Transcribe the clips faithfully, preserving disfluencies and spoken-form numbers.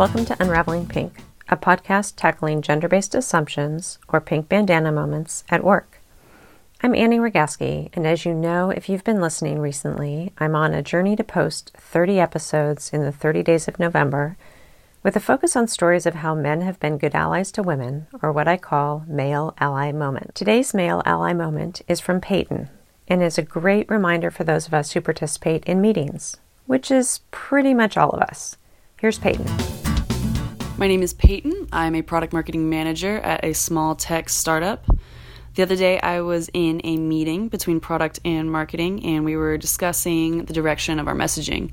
Welcome to Unraveling Pink, a podcast tackling gender-based assumptions or pink bandana moments at work. I'm Annie Rogaski, and as you know, if you've been listening recently, I'm on a journey to post thirty episodes in the thirty days of November with a focus on stories of how men have been good allies to women, or what I call male ally moment. Today's male ally moment is from Peyton, and is a great reminder for those of us who participate in meetings, which is pretty much all of us. Here's Peyton. My name is Peyton. I'm a product marketing manager at a small tech startup. The other day I was in a meeting between product and marketing, and we were discussing the direction of our messaging.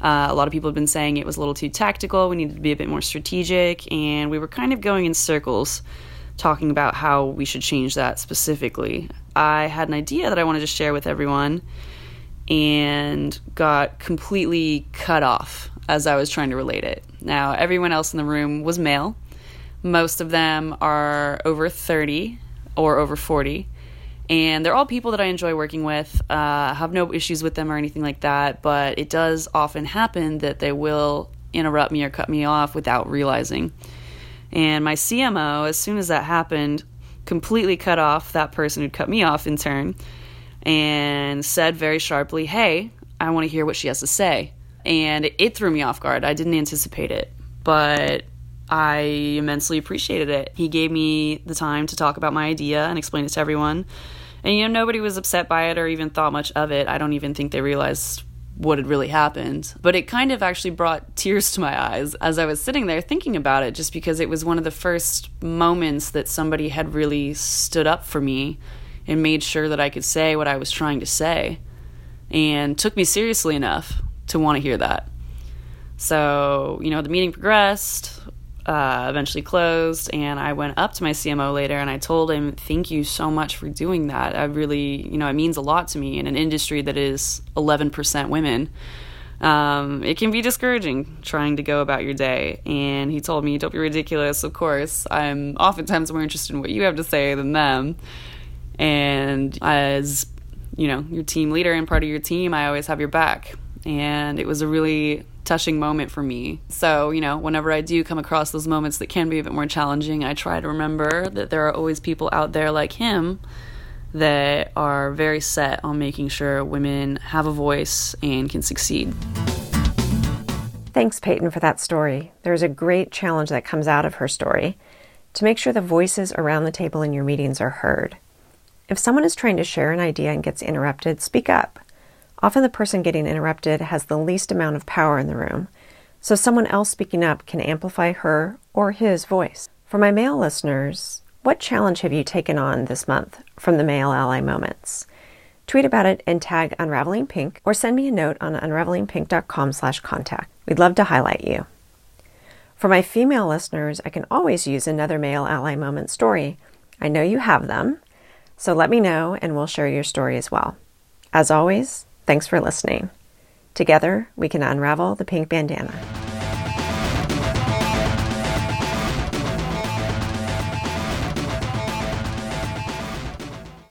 Uh, a lot of people have been saying it was a little too tactical, we needed to be a bit more strategic, and we were kind of going in circles talking about how we should change that specifically. I had an idea that I wanted to share with everyone and got completely cut off as I was trying to relate it. Now, everyone else in the room was male. Most of them are over thirty or over forty. And they're all people that I enjoy working with. Uh, have no issues with them or anything like that, but it does often happen that they will interrupt me or cut me off without realizing. And my C M O, as soon as that happened, completely cut off that person who cut me off in turn and said very sharply, "Hey, I want to hear what she has to say." And it threw me off guard. I didn't anticipate it, but I immensely appreciated it. He gave me the time to talk about my idea and explain it to everyone. And, you know, nobody was upset by it or even thought much of it. I don't even think they realized what had really happened. But it kind of actually brought tears to my eyes as I was sitting there thinking about it, just because it was one of the first moments that somebody had really stood up for me and made sure that I could say what I was trying to say and took me seriously enough to want to hear that. So, you know, the meeting progressed. Uh, eventually closed, and I went up to my C M O later and I told him, "Thank you so much for doing that. I really, you know, it means a lot to me in an industry that is eleven percent women. Um, it can be discouraging trying to go about your day." And he told me, "Don't be ridiculous. Of course, I'm oftentimes more interested in what you have to say than them. And as, you know, your team leader and part of your team, I always have your back." And it was a really touching moment for me. So, you know, whenever I do come across those moments that can be a bit more challenging, I try to remember that there are always people out there like him that are very set on making sure women have a voice and can succeed. Thanks, Peyton, for that story. There's a great challenge that comes out of her story to make sure the voices around the table in your meetings are heard. If someone is trying to share an idea and gets interrupted, speak up. Often the person getting interrupted has the least amount of power in the room, so someone else speaking up can amplify her or his voice. For my male listeners, what challenge have you taken on this month from the male ally moments? Tweet about it and tag Unraveling Pink, or send me a note on unraveling pink dot com slash contact. We'd love to highlight you. For my female listeners, I can always use another male ally moment story. I know you have them, so let me know and we'll share your story as well. As always, thanks for listening. Together, we can unravel the pink bandana.